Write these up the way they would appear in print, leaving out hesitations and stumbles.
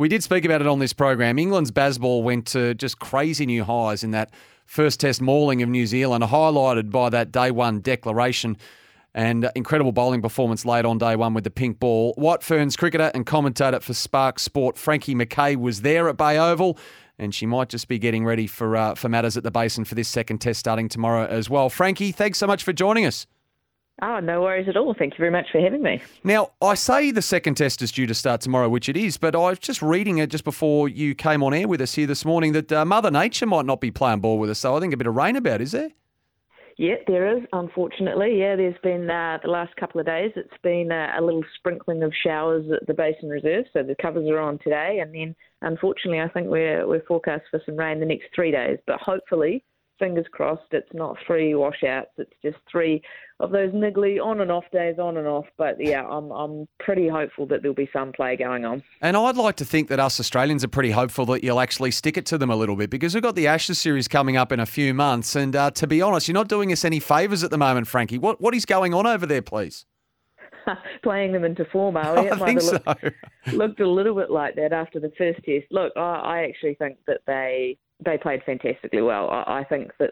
We did speak about it on this program. England's Bazball went to just crazy new highs in that first test mauling of New Zealand, highlighted by that day one declaration and incredible bowling performance late on day one with the pink ball. White Ferns cricketer and commentator for Spark Sport, Frankie McKay, was there at Bay Oval, and she might just be getting ready for matters at the Basin for this second test starting tomorrow as well. Frankie, thanks so much for joining us. Oh, no worries at all. Thank you very much for having me. Now, I say the second test is due to start tomorrow, which it is, but I was just reading it just before you came on air with us here this morning that Mother Nature might not be playing ball with us, so I think a bit of rain about, is there? Yeah, there is, unfortunately. Yeah, there's been, the last couple of days, it's been a little sprinkling of showers at the Basin Reserve, so the covers are on today, and then, unfortunately, I think we're forecast for some rain the next 3 days, but hopefully, fingers crossed, it's not three washouts. It's just three of those niggly on and off days, on and off. But yeah, I'm pretty hopeful that there'll be some play going on. And I'd like to think that us Australians are pretty hopeful that you'll actually stick it to them a little bit, because we've got the Ashes series coming up in a few months. And to be honest, you're not doing us any favours at the moment, Frankie. What is going on over there, please? Playing them into form, are we? I think so. Looked a little bit like that after the first test. Look, I actually think that they played fantastically well. I think that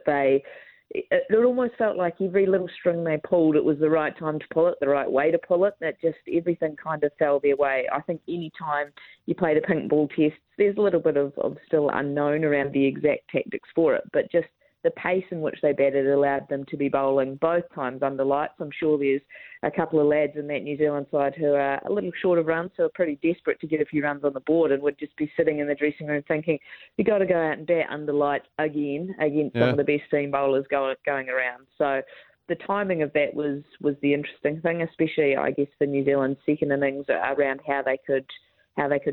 it almost felt like every little string they pulled, it was the right time to pull it, the right way to pull it. That just everything kind of fell their way. I think any time you play the pink ball test, there's a little bit of still unknown around the exact tactics for it, but just the pace in which they batted allowed them to be bowling both times under lights. I'm sure there's a couple of lads in that New Zealand side who are a little short of runs, who are pretty desperate to get a few runs on the board and would just be sitting in the dressing room thinking, you got to go out and bat under lights again against some of the best team bowlers going around. So the timing of that was the interesting thing, especially, I guess, for New Zealand's second innings around how they could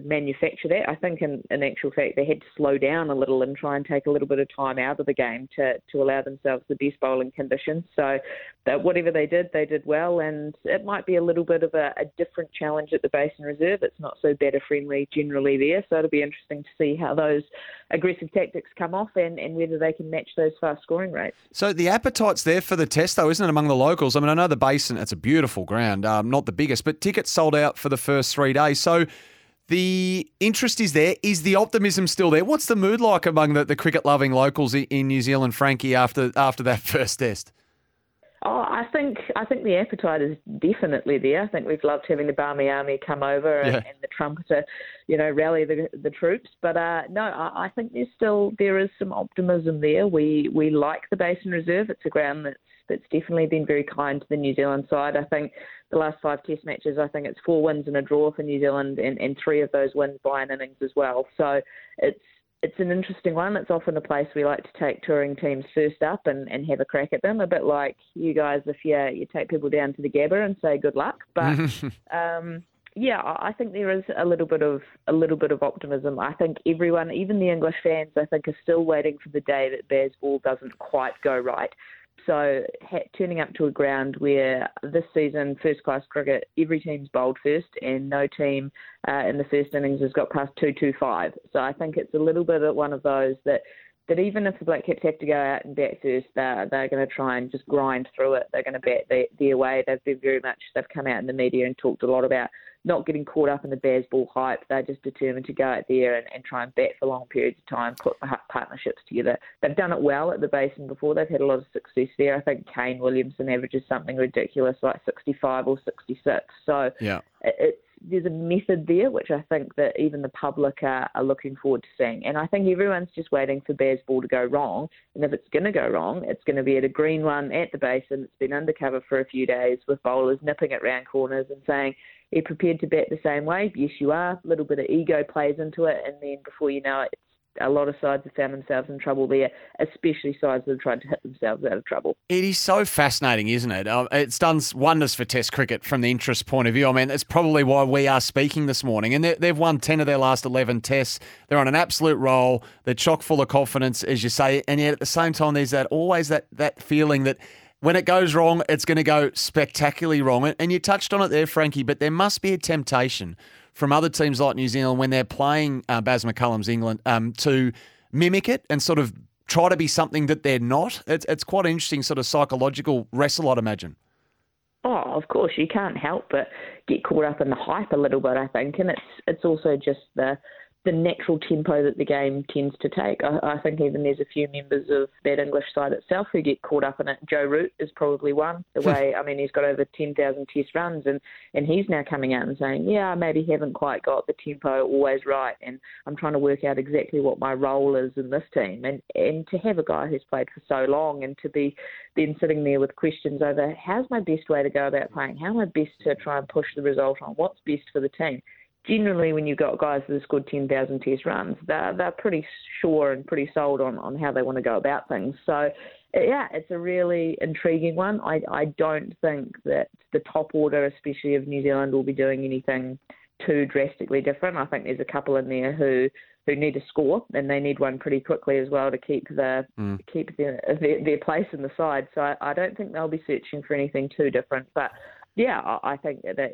manufacture that. I think in actual fact they had to slow down a little and try and take a little bit of time out of the game to allow themselves the best bowling conditions. So that whatever they did well, and it might be a little bit of a different challenge at the Basin Reserve. It's not so batter friendly generally there, so it'll be interesting to see how those aggressive tactics come off and whether they can match those fast scoring rates. So the appetite's there for the test though, isn't it, among the locals? I mean, I know the Basin, it's a beautiful ground, not the biggest, but tickets sold out for the first 3 days. So the interest is there. Is the optimism still there? What's the mood like among the cricket-loving locals in New Zealand, Frankie, after that first test? Oh, I think the appetite is definitely there. I think we've loved having the Barmy Army come over and the trumpeter, rally the troops. But I think there is some optimism there. We like the Basin Reserve. It's a ground that's definitely been very kind to the New Zealand side. I think the last 5 test matches, I think it's 4 wins and a draw for New Zealand, and 3 of those wins by an innings as well. So it's an interesting one. It's often a place we like to take touring teams first up and have a crack at them, a bit like you guys if you take people down to the Gabba and say good luck. But I think there is a little bit of optimism. I think everyone, even the English fans, I think are still waiting for the day that Bazball doesn't quite go right. So turning up to a ground where this season, first-class cricket, every team's bowled first and no team in the first innings has got past 225. So I think it's a little bit of one of those that even if the Black Caps have to go out and bat first, they're going to try and just grind through it. They're going to bat their way. They've come out in the media and talked a lot about not getting caught up in the Bazball hype. They're just determined to go out there and try and bat for long periods of time, put partnerships together. They've done it well at the Basin before. They've had a lot of success there. I think Kane Williamson averages something ridiculous like 65 or 66. So there's a method there, which I think that even the public are looking forward to seeing. And I think everyone's just waiting for Bazball to go wrong. And if it's going to go wrong, it's going to be at a green one at the Basin. It's been undercover for a few days with bowlers nipping at round corners and saying, are you prepared to bat the same way? Yes, you are. A little bit of ego plays into it. And then before you know it, it's a lot of sides have found themselves in trouble there, especially sides that have tried to hit themselves out of trouble. It is so fascinating, isn't it? It's done wonders for Test cricket from the interest point of view. I mean, that's probably why we are speaking this morning. And they've won 10 of their last 11 Tests. They're on an absolute roll. They're chock full of confidence, as you say. And yet at the same time, there's that always that feeling that when it goes wrong, it's going to go spectacularly wrong. And you touched on it there, Frankie, but there must be a temptation from other teams like New Zealand when they're playing Baz McCullum's England to mimic it and sort of try to be something that they're not. It's quite an interesting sort of psychological wrestle, I'd imagine. Oh, of course. You can't help but get caught up in the hype a little bit, I think. And it's also just the natural tempo that the game tends to take. I think even there's a few members of that English side itself who get caught up in it. Joe Root is probably one. The way, I mean, he's got over 10,000 Test runs and he's now coming out and saying, yeah, I maybe haven't quite got the tempo always right and I'm trying to work out exactly what my role is in this team. And to have a guy who's played for so long and to be then sitting there with questions over how's my best way to go about playing? How am I best to try and push the result on? What's best for the team? Generally, when you've got guys that have scored 10,000 Test runs, they're pretty sure and pretty sold on how they want to go about things. So, yeah, it's a really intriguing one. I don't think that the top order, especially of New Zealand, will be doing anything too drastically different. I think there's a couple in there who need a score, and they need one pretty quickly as well to keep their place in the side. So I don't think they'll be searching for anything too different. But, yeah, I think that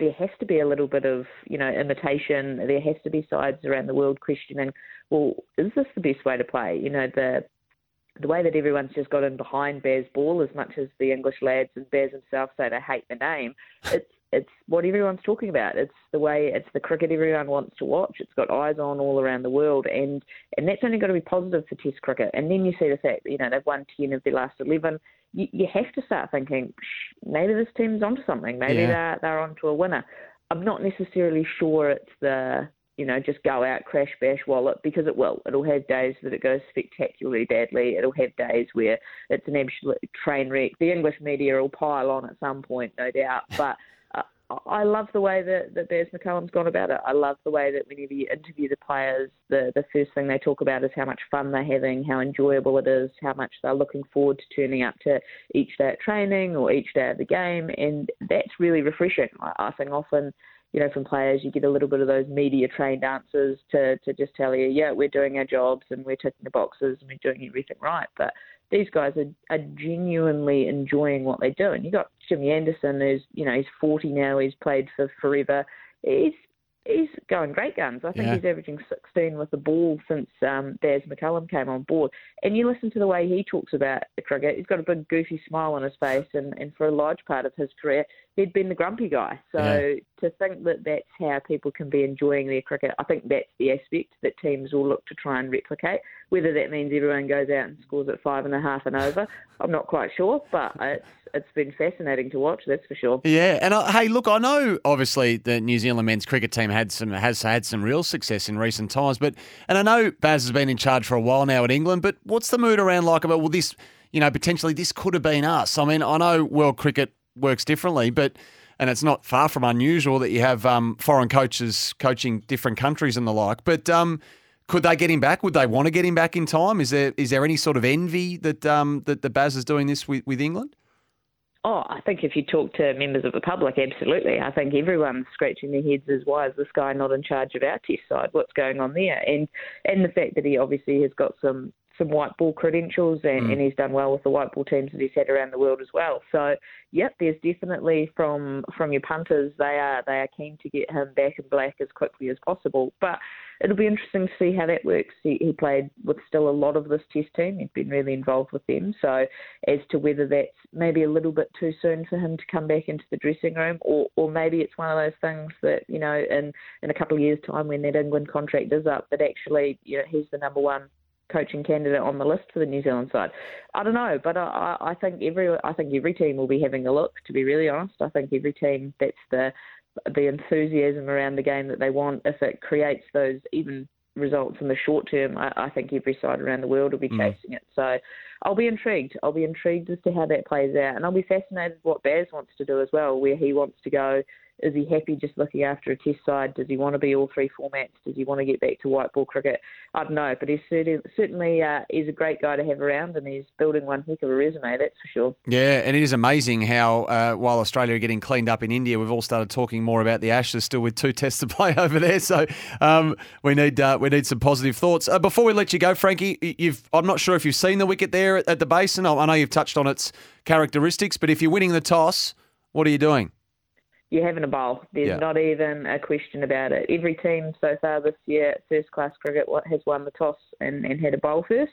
there has to be a little bit of, imitation. There has to be sides around the world questioning, well, is this the best way to play? The way that everyone's just got in behind Bazball, as much as the English lads and Baz himself say they hate the name, it's what everyone's talking about. It's the cricket everyone wants to watch. It's got eyes on all around the world, and that's only got to be positive for Test cricket. And then you see the fact, they've won 10 of their last 11. You have to start thinking, maybe this team's onto something. Maybe they're onto a winner. I'm not necessarily sure it's the just go out, crash, bash, wallet, because it will. It'll have days that it goes spectacularly badly. It'll have days where it's an absolute train wreck. The English media will pile on at some point, no doubt. But I love the way that Baz McCullum's gone about it. I love the way that whenever you interview the players, the first thing they talk about is how much fun they're having, how enjoyable it is, how much they're looking forward to turning up to each day at training or each day of the game. And that's really refreshing. I think often, from players, you get a little bit of those media-trained answers to just tell you, yeah, we're doing our jobs and we're ticking the boxes and we're doing everything right. But these guys are genuinely enjoying what they do. And you've got Jimmy Anderson, who's, he's 40 now. He's played for forever. He's going great guns. I think he's averaging 16 with the ball since Baz McCullum came on board. And you listen to the way he talks about the cricket. He's got a big goofy smile on his face, and for a large part of his career, he'd been the grumpy guy. So to think that that's how people can be enjoying their cricket, I think that's the aspect that teams will look to try and replicate. Whether that means everyone goes out and scores at 5.5 and over, I'm not quite sure, but it's been fascinating to watch, that's for sure. Yeah, and hey, look, I know obviously the New Zealand men's cricket team has had some real success in recent times, and I know Baz has been in charge for a while now at England, but what's the mood around like about, well, this, potentially this could have been us? I mean, I know world cricket works differently, and it's not far from unusual that you have foreign coaches coaching different countries and the like, but could they get him back? Would they want to get him back in time? Is there any sort of envy that the Baz is doing this with England? Oh, I think if you talk to members of the public, absolutely. I think everyone's scratching their heads as, why is this guy not in charge of our Test side? What's going on there? And the fact that he obviously has got some white ball credentials and he's done well with the white ball teams that he's had around the world as well. So, yep, there's definitely from your punters, they are keen to get him back in black as quickly as possible. But it'll be interesting to see how that works. He played with still a lot of this Test team. He'd been really involved with them. So as to whether that's maybe a little bit too soon for him to come back into the dressing room, or maybe it's one of those things that, in a couple of years' time when that England contract is up, that actually he's the number one coaching candidate on the list for the New Zealand side. I don't know, but I think every team will be having a look, to be really honest. I think every team, that's the enthusiasm around the game that they want. If it creates those even results in the short term, I think every side around the world will be chasing it. So I'll be intrigued as to how that plays out. And I'll be fascinated what Baz wants to do as well, where he wants to go Is he happy just looking after a test side? Does he want to be all three formats? Does he want to get back to white ball cricket? I don't know, but he's certainly he's a great guy to have around, and he's building one heck of a resume, that's for sure. Yeah, and it is amazing how while Australia are getting cleaned up in India, we've all started talking more about the Ashes, still with 2 tests to play over there. So we need some positive thoughts. Before we let you go, Frankie, I'm not sure if you've seen the wicket there at the Basin. I know you've touched on its characteristics, but if you're winning the toss, what are you doing? You're having a bowl. There's not even a question about it. Every team so far this year, first-class cricket, has won the toss and had a bowl first.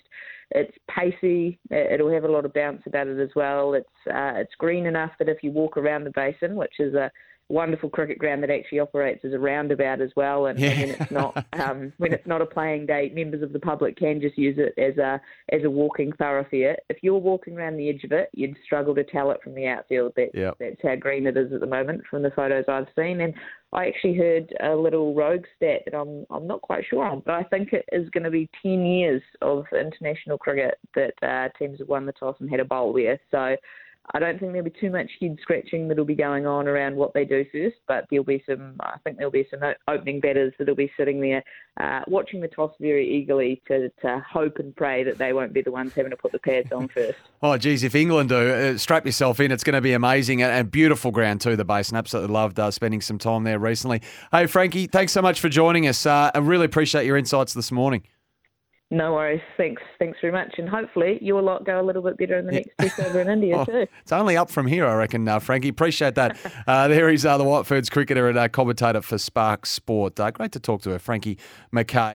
It's pacey. It'll have a lot of bounce about it as well. It's green enough that if you walk around the Basin, which is a wonderful cricket ground that actually operates as a roundabout as well, and when it's not a playing day, members of the public can just use it as a walking thoroughfare. If you're walking around the edge of it, you'd struggle to tell it from the outfield. That's how green it is at the moment from the photos I've seen. And I actually heard a little rogue stat that I'm not quite sure on, but I think it is going to be 10 years of international cricket that teams have won the toss and had a bowl there. So I don't think there'll be too much head scratching that'll be going on around what they do first, but I think there'll be some opening batters that'll be sitting there watching the toss very eagerly to hope and pray that they won't be the ones having to put the pads on first. Oh, geez, if England do, strap yourself in. It's going to be amazing and beautiful ground too, the Basin. Absolutely loved spending some time there recently. Hey, Frankie, thanks so much for joining us. I really appreciate your insights this morning. No worries. Thanks very much. And hopefully your lot go a little bit better in the next test over in India too. It's only up from here, I reckon, Frankie. Appreciate that. There is the Whitefords cricketer and commentator for Spark Sport. Great to talk to her, Frankie McKay.